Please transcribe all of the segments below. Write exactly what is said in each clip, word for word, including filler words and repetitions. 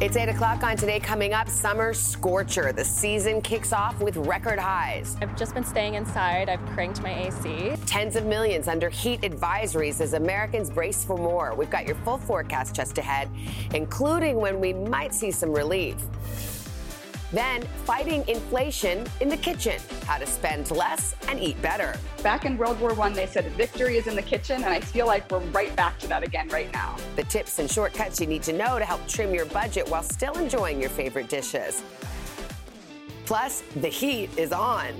It's eight o'clock on Today. Coming up, summer scorcher. The season kicks off with record highs. I've just been staying inside. I've cranked my A C. Tens of millions under heat advisories as Americans brace for more. We've got your full forecast just ahead, including when we might see some relief. Then, fighting inflation in the kitchen. How to spend less and eat better. Back in World War One, they said victory is in the kitchen, and I feel like we're right back to that again right now. The tips and shortcuts you need to know to help trim your budget while still enjoying your favorite dishes. Plus, the heat is on.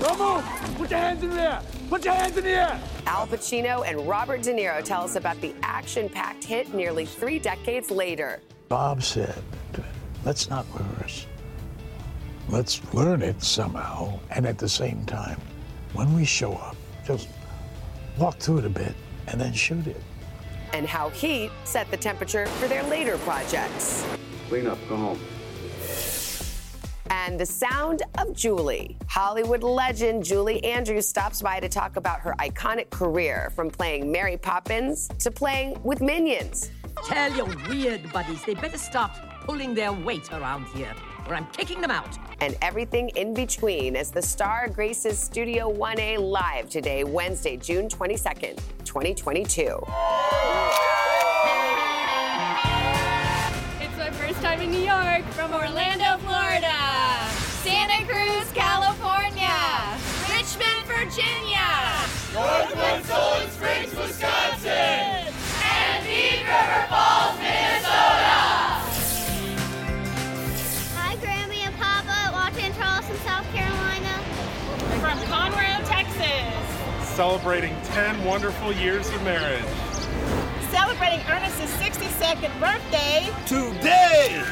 Don't move! Put your hands in the air! Put your hands in the air! Al Pacino and Robert De Niro tell us about the action-packed hit nearly three decades later. Bob said, let's not rehearse. Let's learn it somehow, and at the same time, when we show up, just walk through it a bit and then shoot it. And how Heat set the temperature for their later projects. Clean up, go home. And the sound of Julie. Hollywood legend Julie Andrews stops by to talk about her iconic career, from playing Mary Poppins to playing with Minions. Tell your weird buddies they better stop pulling their weight around here, or I'm kicking them out. And everything in between as the star graces Studio one A live today, Wednesday, June twenty-second, twenty twenty-two. It's my first time in New York, from Orlando, Florida, Santa Cruz, California, Richmond, Virginia, Northwood, Solon Springs, Wisconsin, and Deep River Falls, Minnesota. South Carolina. From Conroe, Texas. Celebrating ten wonderful years of marriage. Celebrating Ernest's sixty-second birthday today.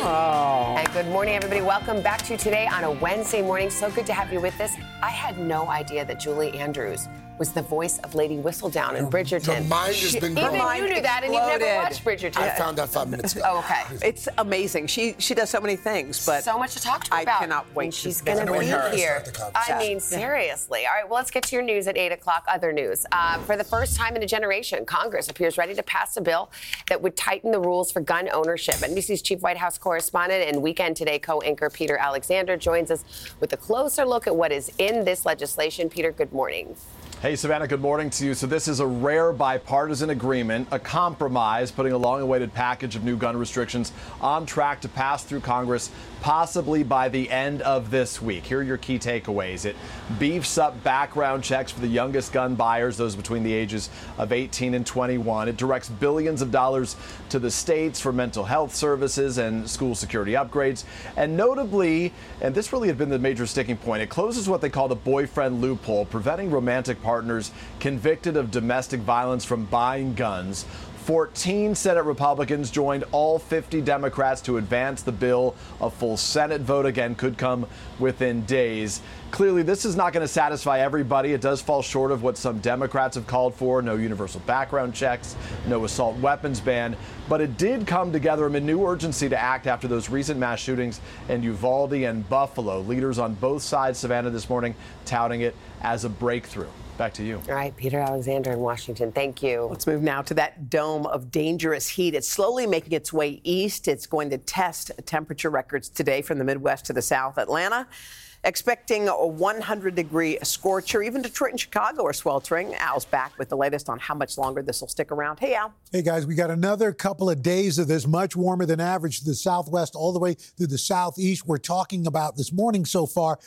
Oh. And good morning, everybody. Welcome back to Today on a Wednesday morning. So good to have you with us. I had no idea that Julie Andrews was the voice of Lady Whistledown in Bridgerton. The mind has she, been growing. Even you knew exploded. That, and you've never watched Bridgerton. I found out five minutes ago. Oh, okay. It's amazing. She she does so many things, but so much to talk to her I about. I cannot wait. And she's going to be here. I mean, seriously. All right, well, let's get to your news at eight o'clock. Other news. Uh, for the first time in a generation, Congress appears ready to pass a bill that would tighten the rules for gun ownership. N B C's chief White House correspondent and Weekend Today co-anchor Peter Alexander joins us with a closer look at what is in this legislation. Peter, good morning. Hey, Savannah, good morning to you. So this is a rare bipartisan agreement, a compromise, putting a long-awaited package of new gun restrictions on track to pass through Congress, possibly by the end of this week. Here are your key takeaways. It beefs up background checks for the youngest gun buyers, those between the ages of eighteen and twenty-one. It directs billions of dollars to the states for mental health services and school security upgrades. And notably, and this really had been the major sticking point, it closes what they call the boyfriend loophole, preventing romantic partners convicted of domestic violence from buying guns. fourteen Senate Republicans joined all fifty Democrats to advance the bill. A full Senate vote, again, could come within days. Clearly, this is not going to satisfy everybody. It does fall short of what some Democrats have called for. No universal background checks, no assault weapons ban. But it did come together amid new urgency to act after those recent mass shootings in Uvalde and Buffalo. Leaders on both sides, Savannah, this morning, touting it as a breakthrough. Back to you. All right, Peter Alexander in Washington. Thank you. Let's move now to that dome of dangerous heat. It's slowly making its way east. It's going to test temperature records today from the Midwest to the South. Atlanta expecting a one hundred degree scorcher. Even Detroit and Chicago are sweltering. Al's back with the latest on how much longer this will stick around. Hey, Al. Hey, guys, we got another couple of days of this, much warmer than average, to the Southwest all the way through the Southeast. We're talking about this morning so far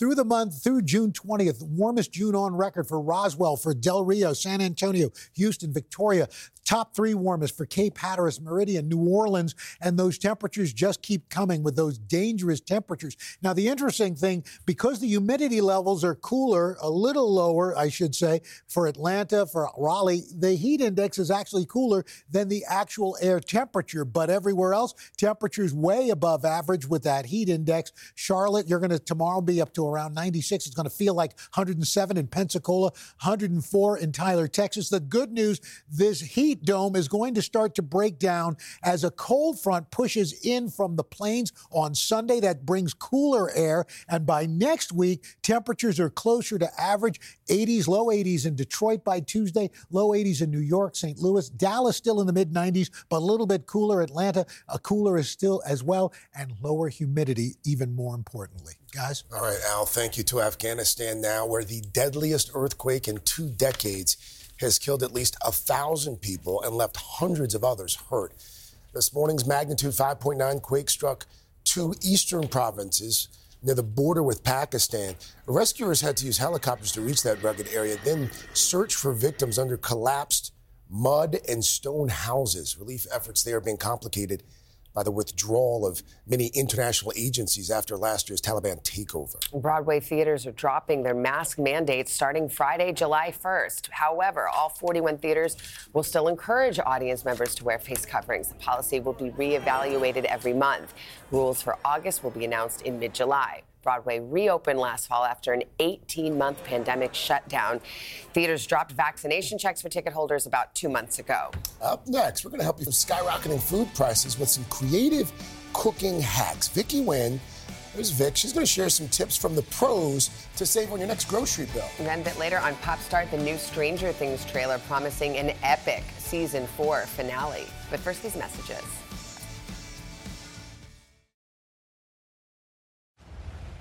through the month, through June twentieth, warmest June on record for Roswell, for Del Rio, San Antonio, Houston, Victoria. Top three warmest for Cape Hatteras, Meridian, New Orleans, and those temperatures just keep coming with those dangerous temperatures. Now, the interesting thing, because the humidity levels are cooler, a little lower, I should say, for Atlanta, for Raleigh, the heat index is actually cooler than the actual air temperature, but everywhere else, temperatures way above average with that heat index. Charlotte, you're going to tomorrow be up to around ninety-six. It's going to feel like one hundred seven in Pensacola, one hundred four in Tyler, Texas. The good news, this heat dome is going to start to break down as a cold front pushes in from the plains on Sunday. That brings cooler air, and by next week, temperatures are closer to average. eighties, low eighties in Detroit by Tuesday, low eighties in New York, Saint Louis, Dallas still in the mid nineties, but a little bit cooler. Atlanta, a cooler is still as well, and lower humidity, even more importantly. Guys? All right, Al, thank you. To Afghanistan now, where the deadliest earthquake in two decades has killed at least one thousand people and left hundreds of others hurt. This morning's magnitude five point nine quake struck two eastern provinces near the border with Pakistan. Rescuers had to use helicopters to reach that rugged area, then search for victims under collapsed mud and stone houses. Relief efforts there are being complicated by the withdrawal of many international agencies after last year's Taliban takeover. Broadway theaters are dropping their mask mandates starting Friday, July first. However, all forty-one theaters will still encourage audience members to wear face coverings. The policy will be reevaluated every month. Rules for August will be announced in mid-July. Broadway reopened last fall after an eighteen-month pandemic shutdown. Theaters dropped vaccination checks for ticket holders about two months ago. Up next, we're going to help you with skyrocketing food prices with some creative cooking hacks. Vicki Nguyen, there's Vic, she's going to share some tips from the pros to save on your next grocery bill. And then a bit later on Pop Start, the new Stranger Things trailer promising an epic season four finale. But first, these messages.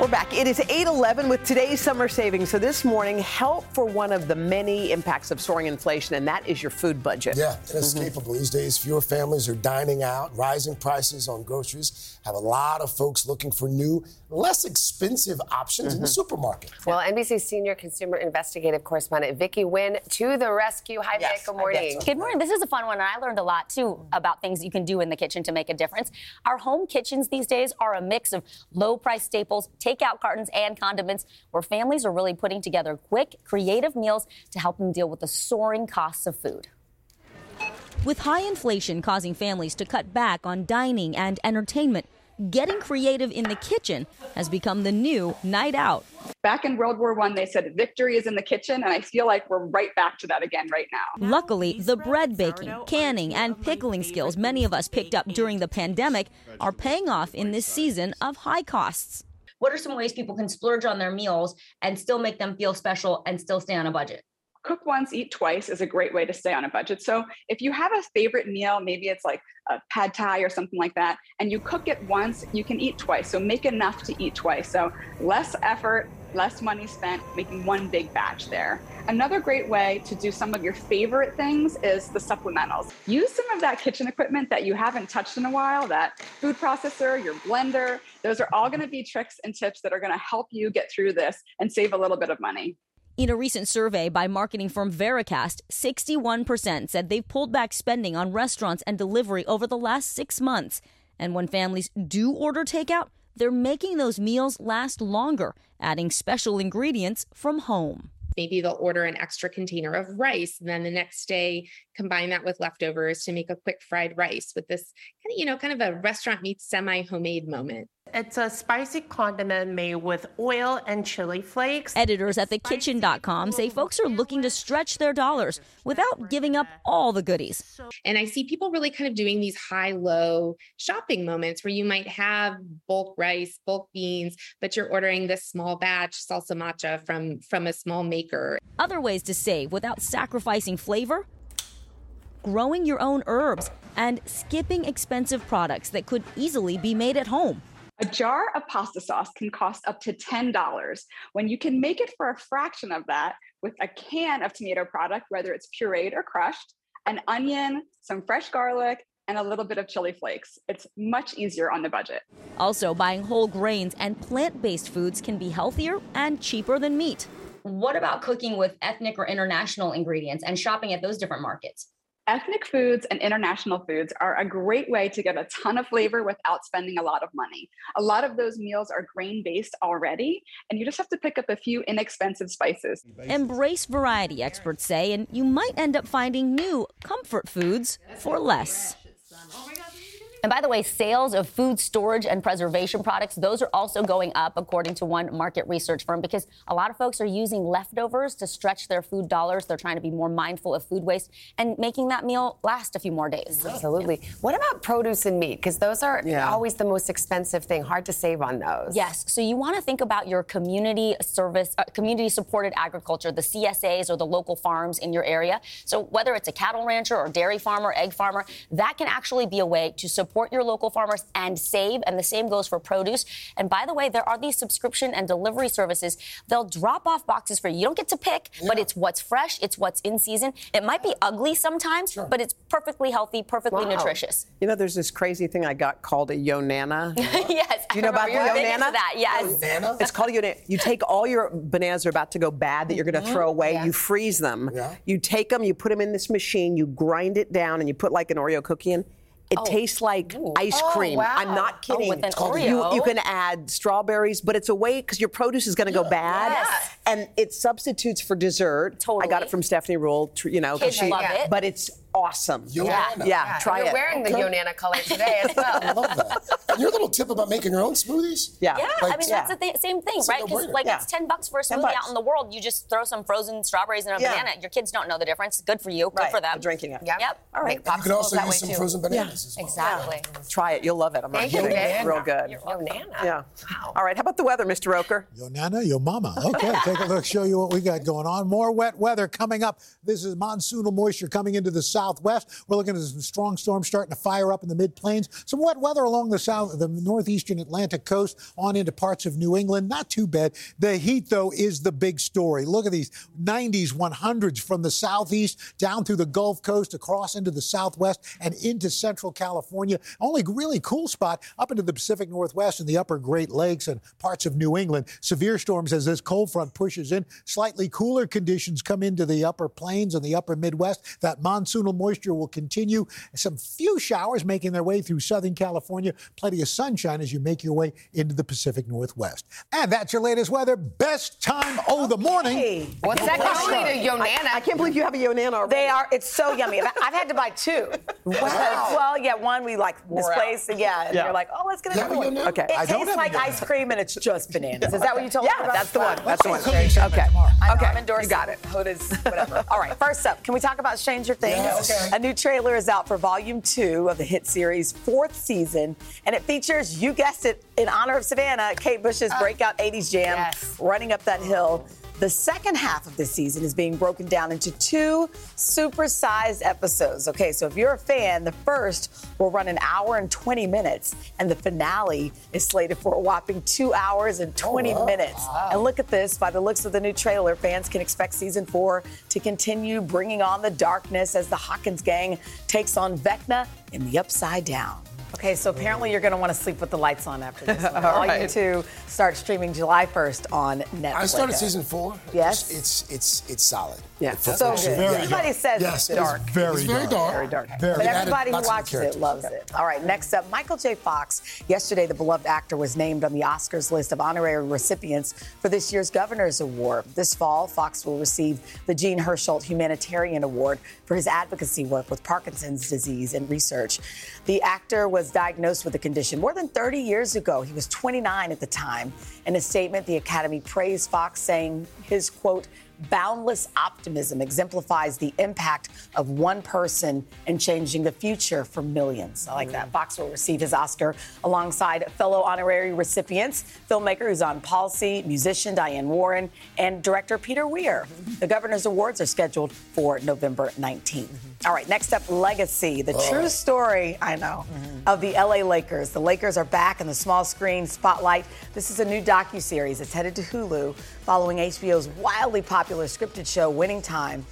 We're back. It is eight eleven with today's summer savings. So this morning, help for one of the many impacts of soaring inflation, and that is your food budget. Yeah, inescapable. Mm-hmm. These days, fewer families are dining out. Rising prices on groceries have a lot of folks looking for new, less expensive options mm-hmm. in the supermarket. Well, N B C's senior consumer investigative correspondent Vicki Nguyen to the rescue. Hi, yes, Vic. Good morning. So. Good morning. This is a fun one, and I learned a lot, too, about things you can do in the kitchen to make a difference. Our home kitchens these days are a mix of low-priced staples, takeout cartons and condiments, where families are really putting together quick, creative meals to help them deal with the soaring costs of food. With high inflation causing families to cut back on dining and entertainment, getting creative in the kitchen has become the new night out. Back in World War One, they said victory is in the kitchen, and I feel like we're right back to that again right now. Luckily, the bread baking, canning, and pickling skills many of us picked up during the pandemic are paying off in this season of high costs. What are some ways people can splurge on their meals and still make them feel special and still stay on a budget? cook once, eat twice is a great way to stay on a budget. So if you have a favorite meal, maybe it's like a pad thai or something like that, and you cook it once, you can eat twice. So make enough to eat twice. So less effort, less money spent, making one big batch there. Another great way to do some of your favorite things is the supplementals. Use some of that kitchen equipment that you haven't touched in a while, that food processor, your blender. Those are all going to be tricks and tips that are going to help you get through this and save a little bit of money. In a recent survey by marketing firm Vericast, sixty-one percent said they've pulled back spending on restaurants and delivery over the last six months. And when families do order takeout, they're making those meals last longer, adding special ingredients from home. Maybe they'll order an extra container of rice, and then the next day combine that with leftovers to make a quick fried rice with this, you know, kind of a restaurant meets semi-homemade moment. It's a spicy condiment made with oil and chili flakes. Editors at the kitchen dot com say folks are looking to stretch their dollars without giving up all the goodies. And I see people really kind of doing these high-low shopping moments where you might have bulk rice, bulk beans, but you're ordering this small batch salsa matcha from, from a small maker. Other ways to save without sacrificing flavor? Growing your own herbs and skipping expensive products that could easily be made at home. A jar of pasta sauce can cost up to ten dollars when you can make it for a fraction of that with a can of tomato product, whether it's pureed or crushed, an onion, some fresh garlic, and a little bit of chili flakes. It's much easier on the budget. Also, buying whole grains and plant-based foods can be healthier and cheaper than meat. What about cooking with ethnic or international ingredients and shopping at those different markets? Ethnic foods and international foods are a great way to get a ton of flavor without spending a lot of money. A lot of those meals are grain-based already, and you just have to pick up a few inexpensive spices. Embrace variety, experts say, and you might end up finding new comfort foods for less. And by the way, sales of food storage and preservation products, those are also going up, according to one market research firm, because a lot of folks are using leftovers to stretch their food dollars. They're trying to be more mindful of food waste and making that meal last a few more days. Absolutely. Yeah. What about produce and meat? Because those are yeah. always the most expensive thing. Hard to save on those. Yes. So you want to think about your community service, uh, community-supported agriculture, the C S As or the local farms in your area. So whether it's a cattle rancher or dairy farmer, egg farmer, that can actually be a way to support Support your local farmers and save, and the same goes for produce. And by the way, there are these subscription and delivery services. They'll drop off boxes for you. You don't get to pick, yeah. but it's what's fresh, it's what's in season. It might be ugly sometimes, sure. but it's perfectly healthy, perfectly wow. nutritious. You know, there's this crazy thing I got called a Yonana. yes, do you know about Yonana? That, yes, Yonana? It's called Yonana. You take all your bananas that are about to go bad that you're going to yeah. throw away. Yeah. You freeze them. Yeah. You take them. You put them in this machine. You grind it down, and you put like an Oreo cookie in. It oh. tastes like Ooh. ice cream. Oh, wow. I'm not kidding. Oh, with an Oreo. You, you can add strawberries, but it's a way because your produce is going to go bad, yes. and it substitutes for dessert. Totally. I got it from Stephanie Rule. You know, kids she, love it, but it's awesome. Yonana. Yeah, yeah, yeah. Try You're it. You're wearing the okay. Yonana color today as well. I love that. And your little tip about making your own smoothies. Yeah, yeah. Like, I mean yeah. that's the th- same thing, that's right? Because like yeah. it's ten bucks for a smoothie out in the world. You just throw some frozen strawberries and a yeah. banana. Your kids don't know the difference. Good for you. Good right. for them. They're drinking it. Yep. yep. All right. You can also that use some too. frozen bananas yeah. as well. Exactly. Yeah. Try it. You'll love it. I'm not kidding. It's real good. Yonana. Yeah. Wow. All right. How about the weather, Mister Roker? Yonana, your mama. Okay. Take a look. Show you what we got going on. More wet weather coming up. This is monsoonal moisture coming into the southwest. We're looking at some strong storms starting to fire up in the mid-plains. Some wet weather along the south, the northeastern Atlantic coast on into parts of New England. Not too bad. The heat, though, is the big story. Look at these nineties, one hundreds from the southeast down through the Gulf Coast, across into the southwest and into central California. Only really cool spot up into the Pacific Northwest and the upper Great Lakes and parts of New England. Severe storms as this cold front pushes in. Slightly cooler conditions come into the upper plains and the upper Midwest. That monsoonal moisture will continue. Some few showers making their way through Southern California. Plenty of sunshine as you make your way into the Pacific Northwest. And that's your latest weather. Best time oh the morning. Hey, what's that going to Yonana? I, I can't believe you have a Yonana already. They are. It's so yummy. I've had to buy two. Wow. Well, yeah, one we like misplaced. Yeah, and yeah. you're like, oh, let's get another one. Okay. It I tastes don't like ice cream and it's just bananas. Is that what you told yeah, me about? Yeah, that's the one. That's the one. Okay. I know, I'm endorsing. You got it. Hoda's whatever. All right. First up, can we talk about Stranger Things? Yes. Okay. A new trailer is out for Volume two of the hit series' fourth season, and it features, you guessed it, in honor of Savannah, Kate Bush's breakout eighties jam, yes. Running Up That Hill. The second half of this season is being broken down into two supersized episodes. Okay, so if you're a fan, the first will run an hour and twenty minutes, and the finale is slated for a whopping two hours and twenty oh, wow. minutes. Wow. And look at this. By the looks of the new trailer, fans can expect season four to continue bringing on the darkness as the Hawkins gang takes on Vecna in the Upside Down. Okay, so apparently you're going to want to sleep with the lights on after this one. All, All right. You two start streaming July first on Netflix. I started season four. Yes. It's it's it's, it's solid. Yeah. It's so good. Everybody says yes, it's dark. It's very, it's very dark. dark. Very dark. Very dark. But everybody who watches it loves okay. it. All right, next up, Michael J. Fox. Yesterday, the beloved actor was named on the Oscars list of honorary recipients for this year's Governor's Award. This fall, Fox will receive the Jean Hersholt Humanitarian Award for his advocacy work with Parkinson's disease and research. The actor was was diagnosed with the condition more than thirty years ago. He was twenty-nine at the time. In a statement, the Academy praised Fox, saying his, quote, boundless optimism exemplifies the impact of one person and changing the future for millions. I like that. Fox will receive his Oscar alongside fellow honorary recipients, filmmaker Suzanne Palfrey, musician Diane Warren, and director Peter Weir. The Governor's Awards are scheduled for November nineteenth. All right, next up, Legacy, the oh. true story, I know, mm-hmm. of the L A Lakers. The Lakers are back in the small screen spotlight. This is a new docuseries. It's headed to Hulu following H B O's wildly popular scripted show, Winning Time.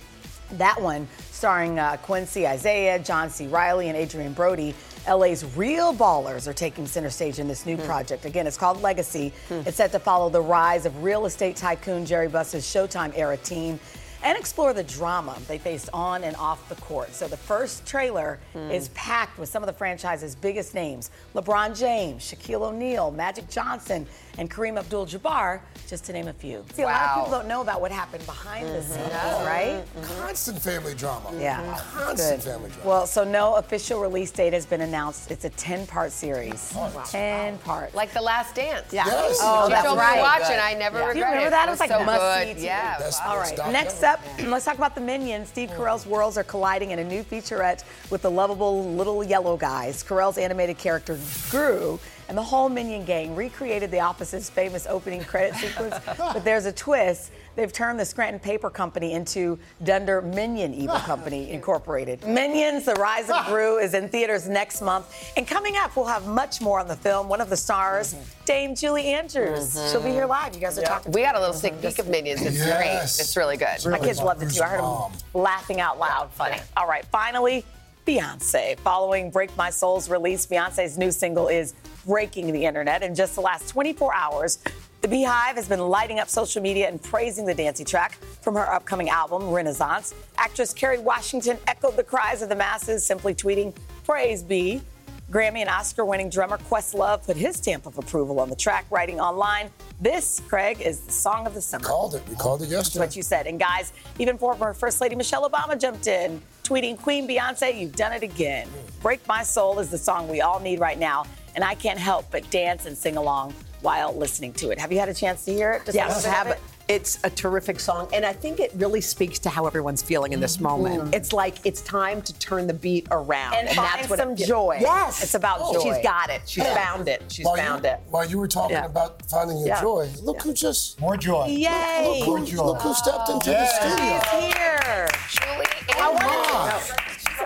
That one, starring uh, Quincy Isaiah, John C. Reilly, and Adrian Brody, L A's real ballers are taking center stage in this new mm. project. Again, it's called Legacy. Mm. It's set to follow the rise of real estate tycoon Jerry Buss's Showtime-era team and explore the drama they faced on and off the court. So the first trailer mm. is packed with some of the franchise's biggest names. LeBron James, Shaquille O'Neal, Magic Johnson, and Kareem Abdul-Jabbar, just to name a few. See, wow. a lot of people don't know about what happened behind mm-hmm. the scenes, yeah. right? Mm-hmm. Constant family drama. Yeah. Mm-hmm. Constant Good. family drama. Well, so no official release date has been announced. It's a ten-part series. Oh, wow. ten-part. Wow. Like The Last Dance. Yeah. Yes. Oh, that's right. watching. I never yeah. regret it. Do you remember that? It was, it was so like must-see T V. Yeah. Wow. All right, documentary. Next up, let's talk about the Minions. Steve mm. Carell's worlds are colliding in a new featurette with the lovable little yellow guys. Carell's animated character, Gru, and the whole Minion gang recreated The Office's famous opening credit sequence. But there's a twist. They've turned the Scranton Paper Company into Dunder Minion Evil Company Incorporated. Minions, The Rise of Gru is in theaters next month. And coming up, we'll have much more on the film. One of the stars, mm-hmm. Dame Julie Andrews. Mm-hmm. She'll be here live. You guys are yep. talking. We got a little mm-hmm. sneak peek of Minions. It's yes. great. It's really good. It's really My kids loved it, too. I heard mom. them laughing out loud. Funny. Yeah. All right, finally, Beyoncé. Following Break My Soul's release, Beyoncé's new single is breaking the internet. In just the last twenty-four hours, the Beehive has been lighting up social media and praising the dancey track from her upcoming album, Renaissance. Actress Kerry Washington echoed the cries of the masses, simply tweeting, "Praise Bee." Grammy and Oscar-winning drummer Questlove put his stamp of approval on the track, writing online, "This, Craig, is the song of the summer." We called it. We called it yesterday. That's what you said. And guys, even former First Lady Michelle Obama jumped in, tweeting, "Queen Beyoncé, you've done it again." Break My Soul is the song we all need right now, and I can't help but dance and sing along while listening to it. Have you had a chance to hear it? Does yes, I have it? It's a terrific song, and I think it really speaks to how everyone's feeling in this moment. Mm-hmm. It's like it's time to turn the beat around. And, and find that's what some it, joy. Yes. It's about oh, joy. She's got it. She's yeah. found it. She's while found you, it. While you were talking yeah. about finding your yeah. joy, look yeah. who just... More joy. Yay. Look, look, More who, joy. look who stepped into yeah. the studio. She's here. Julie Andrews.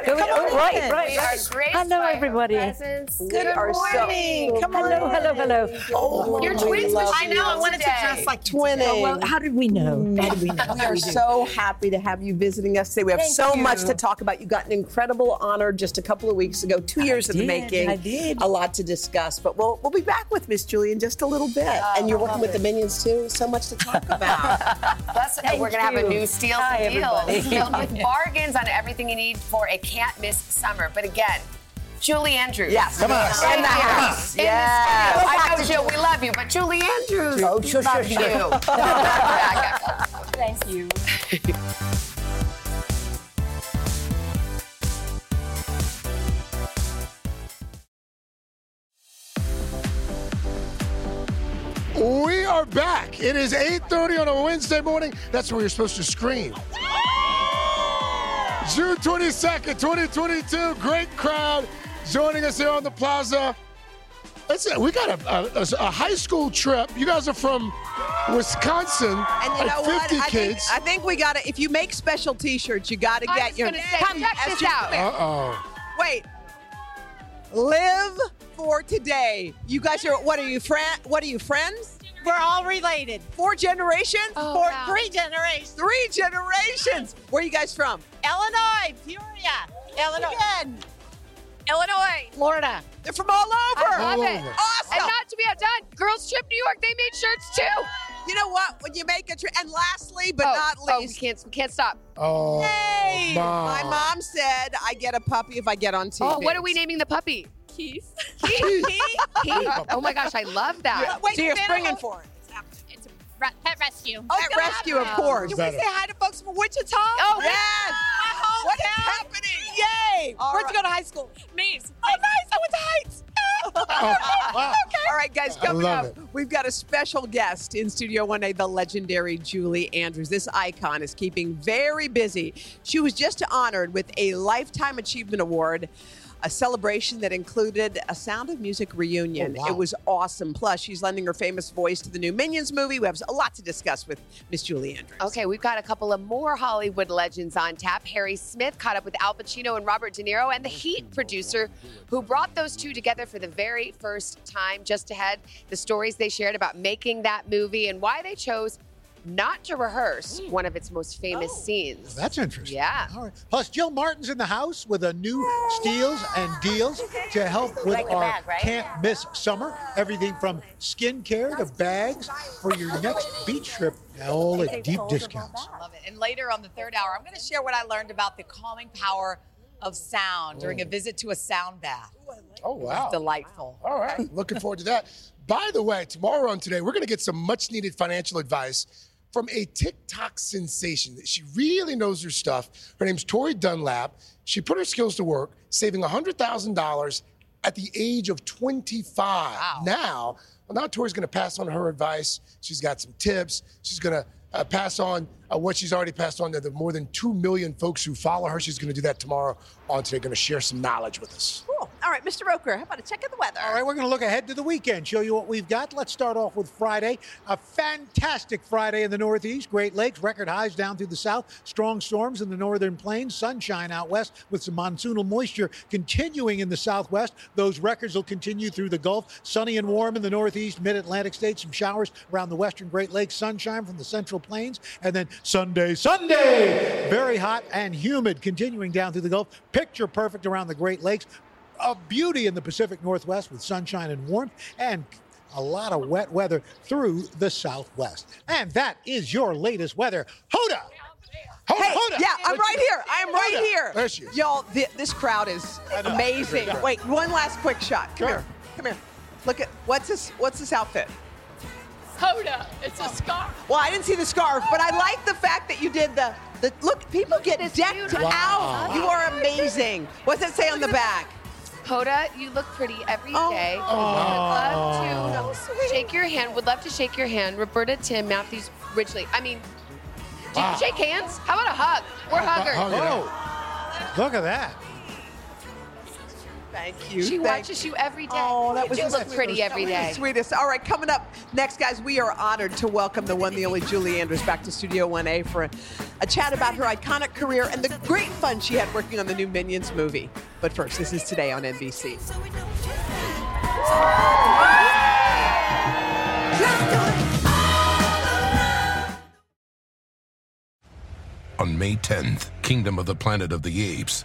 Come on right, right. We are graced hello, everybody. Presence. Good we are morning. So Come on. Hello, hello, hello. Oh, You're twins. I know. I wanted today. to dress like twins. Oh, well, how did we know? How did we know? We are so happy to have you visiting us today. We have Thank so you. much to talk about. You got an incredible honor just a couple of weeks ago. Two years in the making. I did. A lot to discuss, but we'll we'll be back with Miss Julie in just a little bit. Oh, and you're working it. with the Minions too. So much to talk about. Plus, we're gonna have a new Steals and Deals filled with bargains on everything you need for a can't miss summer. But again, Julie Andrews. Yes. Come on. Right in the house. In yes. the I know, Jill, we love you, but Julie Andrews, oh, sure, love sure, sure. you. Thank you. We are back. It is eight thirty on a Wednesday morning. That's when you're supposed to scream. June twenty-second, twenty twenty-two, great crowd joining us here on the plaza. That's it. We got a, a, a high school trip. You guys are from Wisconsin, and you know what? fifty I kids. Think, I think we got to, if you make special T-shirts, you got to get your. Come check this out. Uh-oh. Wait. Live for today. You guys are, what are you, friend? What are you, friends? We're all related. Four generations? Oh, Four, wow. Three generations. Three generations. Where are you guys from? Illinois, Peoria, Illinois. Again. Illinois. Florida. They're from all over. I love all it. Over. Awesome. And not to be outdone, Girls Trip New York, they made shirts too. You know what? When you make a trip, and lastly, but oh, not least. Oh, we can't, we can't stop. Oh, Yay. Mom. My mom said I get a puppy if I get on T V. Oh, what are we naming the puppy? Keith. Keith? Keith. Oh, my gosh. I love that. Yeah, wait, so you're springing for it. It's a re- pet rescue. Oh, pet rescue, of course. Can we say hi to folks from Wichita? Oh, yes. Oh, what is happening? Yay. All Where'd right. you go to high school? Mays. Oh, nice. I went to Heights. Oh, wow. Okay. All right, guys, coming up, it. we've got a special guest in Studio one A, the legendary Julie Andrews. This icon is keeping very busy. She was just honored with a Lifetime Achievement Award, a celebration that included a Sound of Music reunion. Oh, wow. It was awesome. Plus, she's lending her famous voice to the new Minions movie. We have a lot to discuss with Miss Julie Andrews. Okay, we've got a couple of more Hollywood legends on tap. Harry Smith caught up with Al Pacino and Robert De Niro, and the Heat producer who brought those two together for the very first time. Just ahead, the stories they shared about making that movie and why they chose not to rehearse one of its most famous oh, scenes. That's interesting. Yeah. All right. Plus, Jill Martin's in the house with a new steals and deals to help with like our bag, right? Can't Miss Summer. Everything from skincare to bags for your next beach trip. All at deep discounts. I love it. And later on the third hour, I'm going to share what I learned about the calming power of sound oh. during a visit to a sound bath. Oh, wow. It's delightful. Wow. All right. Looking forward to that. By the way, tomorrow and today, we're going to get some much-needed financial advice from a TikTok sensation. She really knows her stuff. Her name's Tori Dunlap. She put her skills to work, saving one hundred thousand dollars at the age of twenty-five. Wow. Now, well, now Tori's gonna pass on her advice. She's got some tips. She's gonna uh, pass on uh, what she's already passed on to the more than two million folks who follow her. She's gonna do that tomorrow on today, gonna share some knowledge with us. Cool. All right, Mister Roker, how about a check of the weather? All right, we're going to look ahead to the weekend, show you what we've got. Let's start off with Friday. A fantastic Friday in the Northeast. Great Lakes, record highs down through the south. Strong storms in the northern plains. Sunshine out west with some monsoonal moisture continuing in the southwest. Those records will continue through the Gulf. Sunny and warm in the Northeast, mid-Atlantic states. Some showers around the western Great Lakes. Sunshine from the central plains. And then Sunday, Sunday, very hot and humid continuing down through the Gulf. Picture perfect around the Great Lakes. A beauty in the Pacific Northwest with sunshine and warmth and a lot of wet weather through the Southwest. And that is your latest weather. Hoda! Hoda, hey, Hoda! Yeah, I'm right here. I'm right here. Bless you. Y'all, the, this crowd is amazing. Wait, one last quick shot. Come sure. here. Come here. Look at, what's this, what's this outfit? Hoda. It's a scarf. Well, I didn't see the scarf, but I like the fact that you did the, the look, people look get decked wow. out. Wow. You are amazing. What's it say on the back? Hoda, you look pretty every day. Oh. Oh. Would love to oh, shake your hand. Would love to shake your hand. Roberta, Tim, Matthews, Ridgely. I mean, do wow. you shake hands? How about a hug? We're huggers. Oh, look at that. Thank you. She Thank watches you. you every day. Oh, that was you look pretty every day. The sweetest. All right, coming up next, guys, we are honored to welcome the one, the only Julie Andrews back to Studio one A for a, a chat about her iconic career and the great fun she had working on the new Minions movie. But first, this is Today on N B C. On May tenth, Kingdom of the Planet of the Apes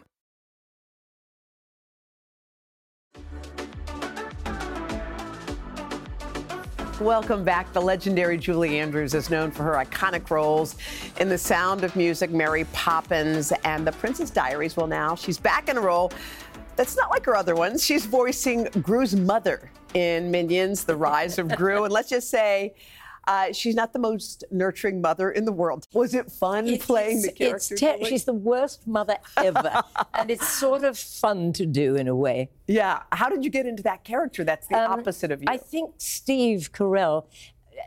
Welcome back. The legendary Julie Andrews is known for her iconic roles in The Sound of Music, Mary Poppins, and The Princess Diaries. Well, now she's back in a role that's not like her other ones. She's voicing Gru's mother in Minions, The Rise of Gru. And let's just say uh, she's not the most nurturing mother in the world. Was it fun it, playing it's, the character? It's ter- she's the worst mother ever. And it's sort of fun to do in a way. Yeah. How did you get into that character? That's the um, opposite of you. I think Steve Carell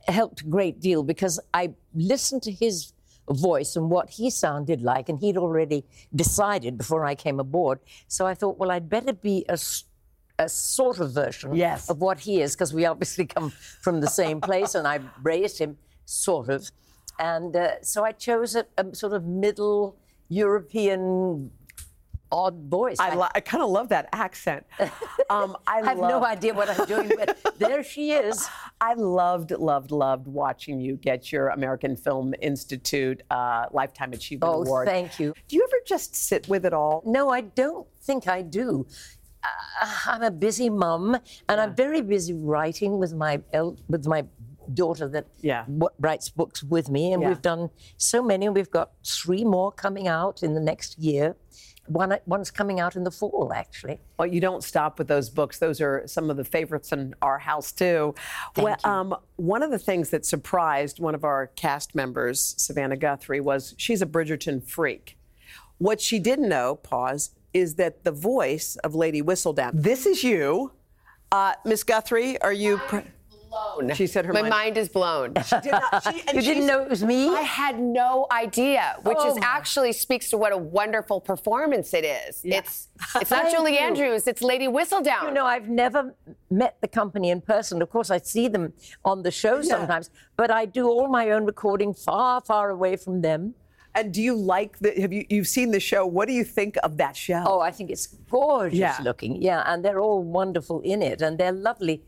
helped a great deal because I listened to his voice and what he sounded like, and he'd already decided before I came aboard. So I thought, well, I'd better be a, a sort of version yes. of what he is, because we obviously come from the same place, and I raised him, sort of. And uh, so I chose a, a sort of middle European odd voice. I, lo- I kind of love that accent. Um, I, I have love... no idea what I'm doing, but there she is. I loved, loved, loved watching you get your American Film Institute uh, Lifetime Achievement oh, Award. Oh, thank you. Do you ever just sit with it all? No, I don't think I do. Uh, I'm a busy mum, and yeah. I'm very busy writing with my el- with my daughter that yeah. w- writes books with me, and yeah. we've done so many, and we've got three more coming out in the next year. One, one's coming out in the fall, actually. Well, you don't stop with those books. Those are some of the favorites in our house, too. Thank well, you. Um, one of the things that surprised one of our cast members, Savannah Guthrie, was she's a Bridgerton freak. What she didn't know, pause, is that the voice of Lady Whistledown. This is you. Uh, Miss Guthrie, are you... Pre- Blown. She said her My mind, mind is blown. She did not, she, you didn't know it was me? I had no idea, which oh. is actually speaks to what a wonderful performance it is. Yeah. It's it's not Julie you. Andrews, it's Lady Whistledown. You know, I've never met the company in person. Of course, I see them on the show yeah. sometimes, but I do all my own recording far, far away from them. And do you like the, have you, you've seen the show. What do you think of that show? Oh, I think it's gorgeous yeah. looking. Yeah, and they're all wonderful in it, and they're lovely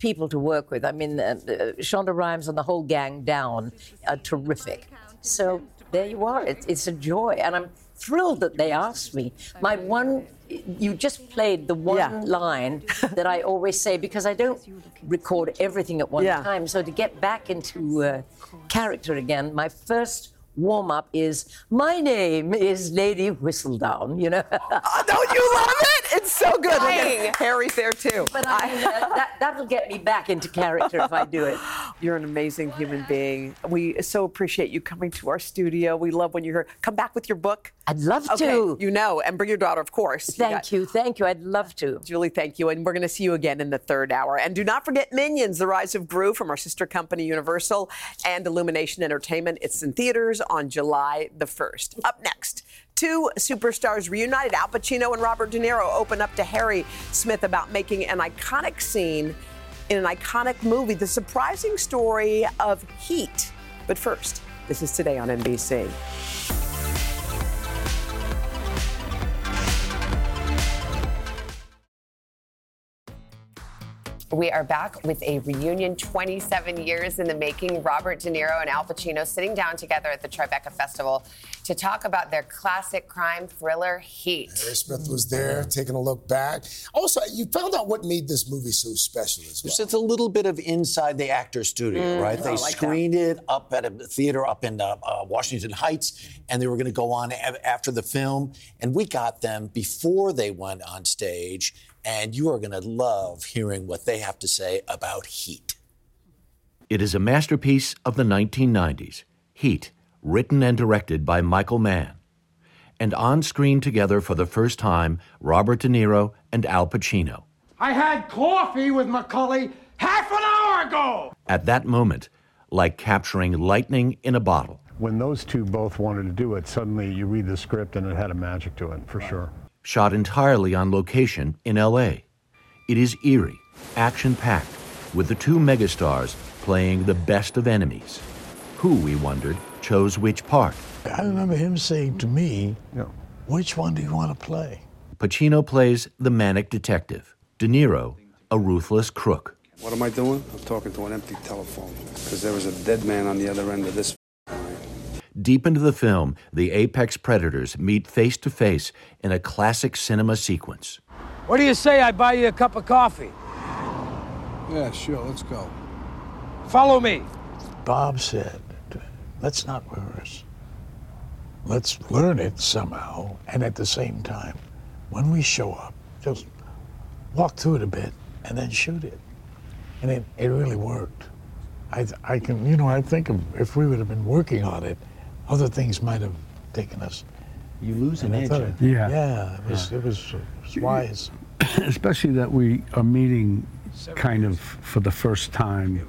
people to work with. I mean, uh, uh, Shonda Rhimes and the whole gang down are terrific. So there you are. It, it's a joy. And I'm thrilled that they asked me. My one, you just played the one yeah. line that I always say, because I don't record everything at one yeah. time. So to get back into uh, character again, my first warm-up is, my name is Lady Whistledown, you know. Oh, don't you love it? It's so good. Look, Harry's there, too. But I mean, uh, that, that'll get me back into character if I do it. You're an amazing human being. We so appreciate you coming to our studio. We love when you're here. Come back with your book. I'd love okay, to. You know, and bring your daughter, of course. Thank you, got... you. Thank you. I'd love to. Julie, thank you. And we're going to see you again in the third hour. And do not forget Minions, The Rise of Gru, from our sister company, Universal, and Illumination Entertainment. It's in theaters on July the first. Up next, two superstars reunited. Al Pacino and Robert De Niro open up to Harry Smith about making an iconic scene in an iconic movie, the surprising story of Heat. But first, this is Today on N B C. We are back with a reunion twenty-seven years in the making. Robert De Niro and Al Pacino sitting down together at the Tribeca Festival to talk about their classic crime thriller, Heat. Harry Smith was there, taking a look back. Also, you found out what made this movie so special as well. So it's a little bit of inside the actor's studio, mm, right? They like screened that. it up at a theater up in uh, uh, Washington Heights, mm-hmm. and they were going to go on a- after the film. And we got them before they went on stage. And you are going to love hearing what they have to say about Heat. It is a masterpiece of the nineteen nineties, Heat, written and directed by Michael Mann. And on screen together for the first time, Robert De Niro and Al Pacino. I had coffee with Macaulay half an hour ago! At that moment, like capturing lightning in a bottle. When those two both wanted to do it, suddenly you read the script and it had a magic to it, for sure. Shot entirely on location in L A. It is eerie, action-packed, with the two megastars playing the best of enemies. Who, we wondered, chose which part? I remember him saying to me, yeah. which one do you want to play? Pacino plays the manic detective, De Niro a ruthless crook. What am I doing? I'm talking to an empty telephone because there was a dead man on the other end of this. Deep into the film, the apex predators meet face to face in a classic cinema sequence. What do you say I buy you a cup of coffee? Yeah, sure, let's go. Follow me. Bob said, let's not rehearse. Let's learn it somehow. And at the same time, when we show up, just walk through it a bit and then shoot it. And it, it really worked. I, I can, you know, I think of if we would have been working on it, other things might have taken us. You lose an edge. It, yeah. Yeah, it was, yeah. It was, it was wise. Especially that we are meeting kind of for the first time.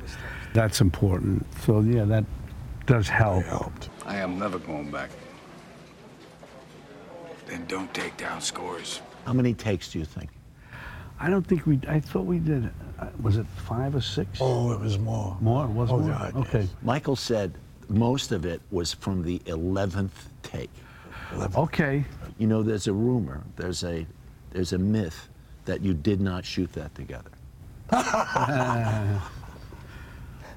That's important. So, yeah, that does help. Helped. I am never going back. Then don't take down scores. How many takes do you think? I don't think we, I thought we did, was it five or six? Oh, it was more. More? It was oh, more? God, okay. Yes. Michael said most of it was from the eleventh take. eleventh. Okay. You know, there's a rumor, there's a, there's a myth that you did not shoot that together. uh,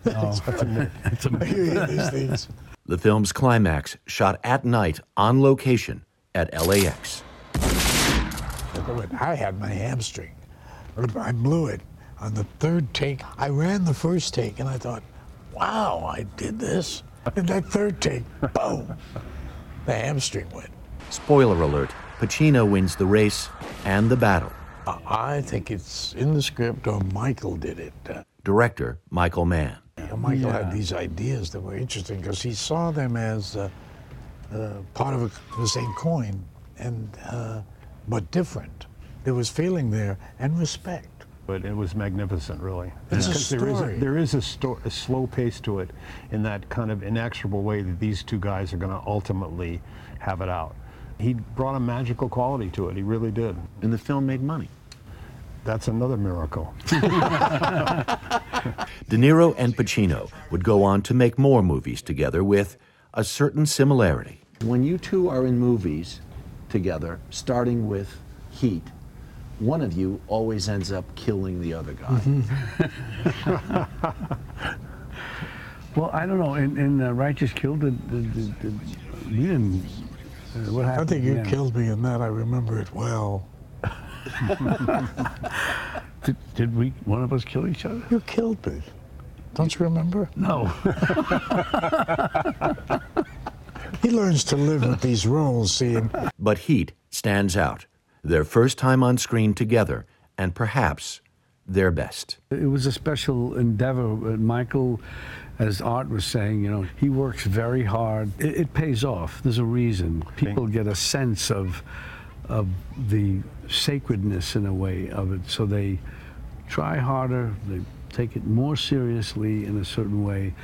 no, it's a myth. It's a myth. These things. The film's climax, shot at night on location at L A X. I had my hamstring. I blew it on the third take. I ran the first take and I thought, wow, I did this. And that third take, boom, the hamstring went. Spoiler alert, Pacino wins the race and the battle. Uh, I think it's in the script or Michael did it. Uh, Director Michael Mann. Yeah, Michael yeah. had these ideas that were interesting because he saw them as uh, uh, part of a, the same coin and uh, but different. There was feeling there and respect. But it was magnificent, really. It's yeah. a story. There is a, there is a, sto- a slow pace to it in that kind of inexorable way that these two guys are going to ultimately have it out. He brought a magical quality to it. He really did. And the film made money. That's another miracle. De Niro and Pacino would go on to make more movies together with a certain similarity. When you two are in movies together, starting with Heat, one of you always ends up killing the other guy. Mm-hmm. Well, I don't know. In, in uh, Righteous Kill, the, the, the, the, you didn't. Uh, what happened? I think you yeah. killed me in that. I remember it well. did, did we? One of us kill each other? You killed me. Don't you remember? No. He learns to live with these roles, see him. But Heat stands out. Their first time on screen together, and perhaps their best. It was a special endeavor. Michael, as Art was saying, you know, he works very hard. It, it pays off. There's a reason. People get a sense of, of the sacredness, in a way, of it. So they try harder. They take it more seriously in a certain way.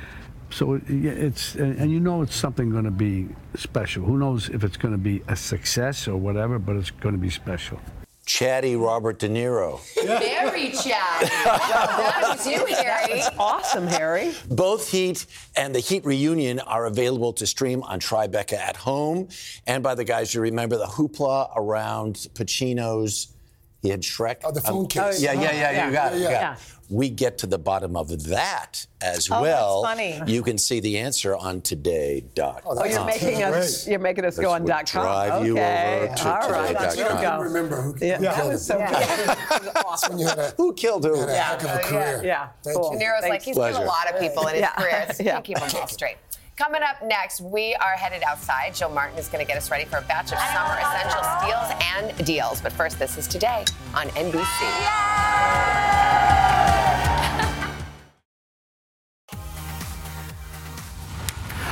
So it, it's, and you know it's something going to be special. Who knows if it's going to be a success or whatever, but it's going to be special. Chatty Robert De Niro. Very chatty. That was you, Harry. That's awesome, Harry. Both Heat and the Heat Reunion are available to stream on Tribeca at home. And by the guys, you remember the hoopla around Pacino's, he had Shrek. Oh, the phone um, case. Yeah, yeah, yeah, yeah, you got it. Yeah. yeah. We get to the bottom of that as oh, well. That's funny. You can see the answer on today dot com. Oh, oh you're, making us, you're making us Let's go on dot com. Drive okay. you over yeah. to All right. today dot com. I don't remember who yeah. Yeah. killed so yeah. yeah. awesome. you had a, Who killed who? Had a yeah. heck of a career. Yeah. yeah. Cool. De Niro's Thanks. like, he's Pleasure. killed a lot of people in his yeah. career. So yeah. keep them all straight. Coming up next, we are headed outside. Jill Martin is going to get us ready for a batch of summer essential steals and deals. But first, this is Today on N B C. Yeah!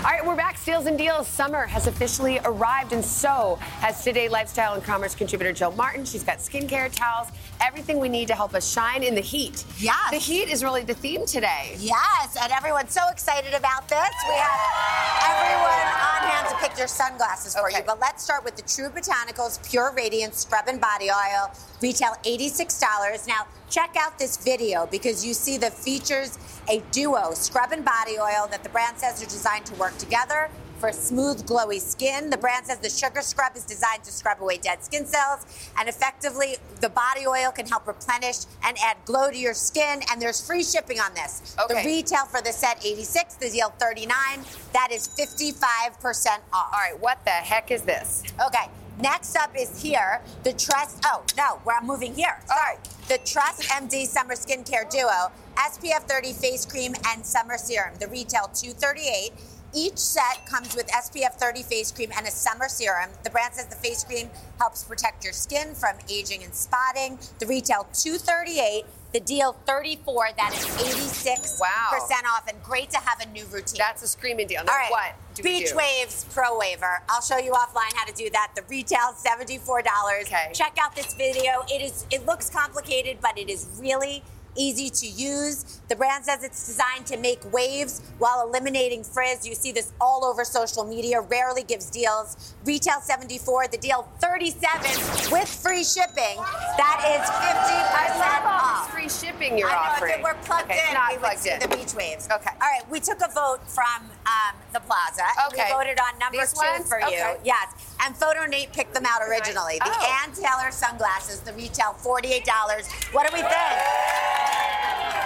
All right, we're back. Steals and Deals. Summer has officially arrived, and so has Today lifestyle and commerce contributor Jill Martin. She's got skincare, towels, everything we need to help us shine in the heat. Yes. The heat is really the theme today. Yes, and everyone's so excited about this. We have everyone on hand to pick your sunglasses for okay. you. But let's start with the True Botanicals Pure Radiance Scrub and Body Oil. Retail eighty-six dollars. Now, check out this video because you see the features a duo scrub and body oil that the brand says are designed to work together for smooth, glowy skin. The brand says the sugar scrub is designed to scrub away dead skin cells, and effectively the body oil can help replenish and add glow to your skin, and there's free shipping on this. Okay. The retail for the set, eighty-six, the deal, thirty-nine. That is fifty-five percent off. All right, what the heck is this? Okay, next up is here, the Trust, oh, no, we're moving here, sorry. Oh. The Trust M D Summer Skincare Duo, S P F thirty Face Cream and Summer Serum. The retail, two thirty-eight. Each set comes with S P F thirty face cream and a summer serum. The brand says the face cream helps protect your skin from aging and spotting. The retail, two thirty-eight. The deal, thirty-four. That is eighty-six percent wow. off, and great to have a new routine. That's a screaming deal. Now, all right. What do Beach we do? Waves Pro Waver. I'll show you offline how to do that. The retail, seventy-four dollars. Okay. Check out this video. It is. It looks complicated, but it is really easy to use. The brand says it's designed to make waves while eliminating frizz. You see this all over social media, rarely gives deals. Retail seventy-four, the deal thirty-seven with free shipping. That is fifty percent off. Free shipping you're offering. I know, offering. If it were plugged okay, in, not we plugged would see in. The beach waves. Okay. All right, we took a vote from um, the Plaza. Okay. We voted on number These two ones? for okay. you. Yes. And Photo Nate picked them out originally. The oh. Ann Taylor sunglasses, the retail forty-eight dollars. What do we think?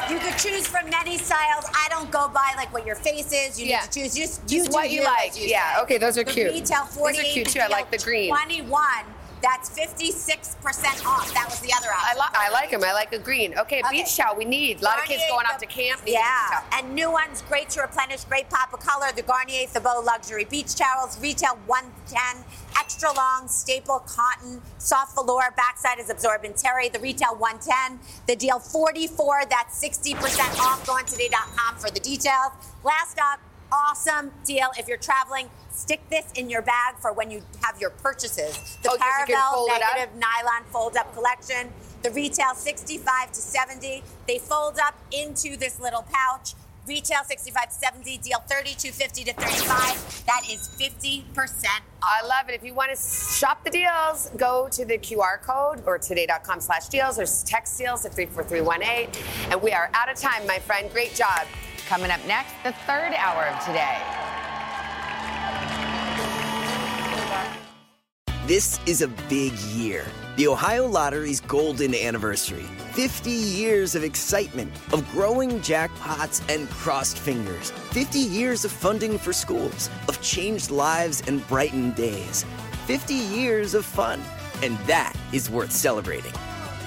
You could choose from many styles. I don't go by like what your face is. You yeah. need to choose. You, you Just do what you like. You yeah. Say. Okay, those are the cute. Retail forty-eight. Those are cute too. I like the green. twenty-one. That's fifty-six percent off. That was the other option. I, li- I like them. I like the green. Okay, okay. Beach shower. We need. A lot Garnier, of kids going off to camp. Need yeah. And new ones, great to replenish. Great pop of color. The Garnier Thibault Luxury Beach Towels. Retail one ten. Extra long, staple, cotton, soft velour. Backside is absorbent terry. The retail one ten. The deal forty-four. That's sixty percent off. Go on today dot com for the details. Last up. Awesome deal. If you're traveling, stick this in your bag for when you have your purchases. The oh, Paravel Negative Nylon Fold-Up Collection. The retail sixty-five to seventy. They fold up into this little pouch. Retail sixty-five to seventy. Deal thirty-two fifty to thirty-five. That is fifty percent off. I love it. If you want to shop the deals, go to the Q R code or today dot com slash deals or text deals at three four three one eight. And we are out of time, my friend. Great job. Coming up next, the third hour of Today. This is a big year. The Ohio Lottery's golden anniversary. fifty years of excitement, of growing jackpots and crossed fingers. fifty years of funding for schools, of changed lives and brightened days. fifty years of fun, and that is worth celebrating.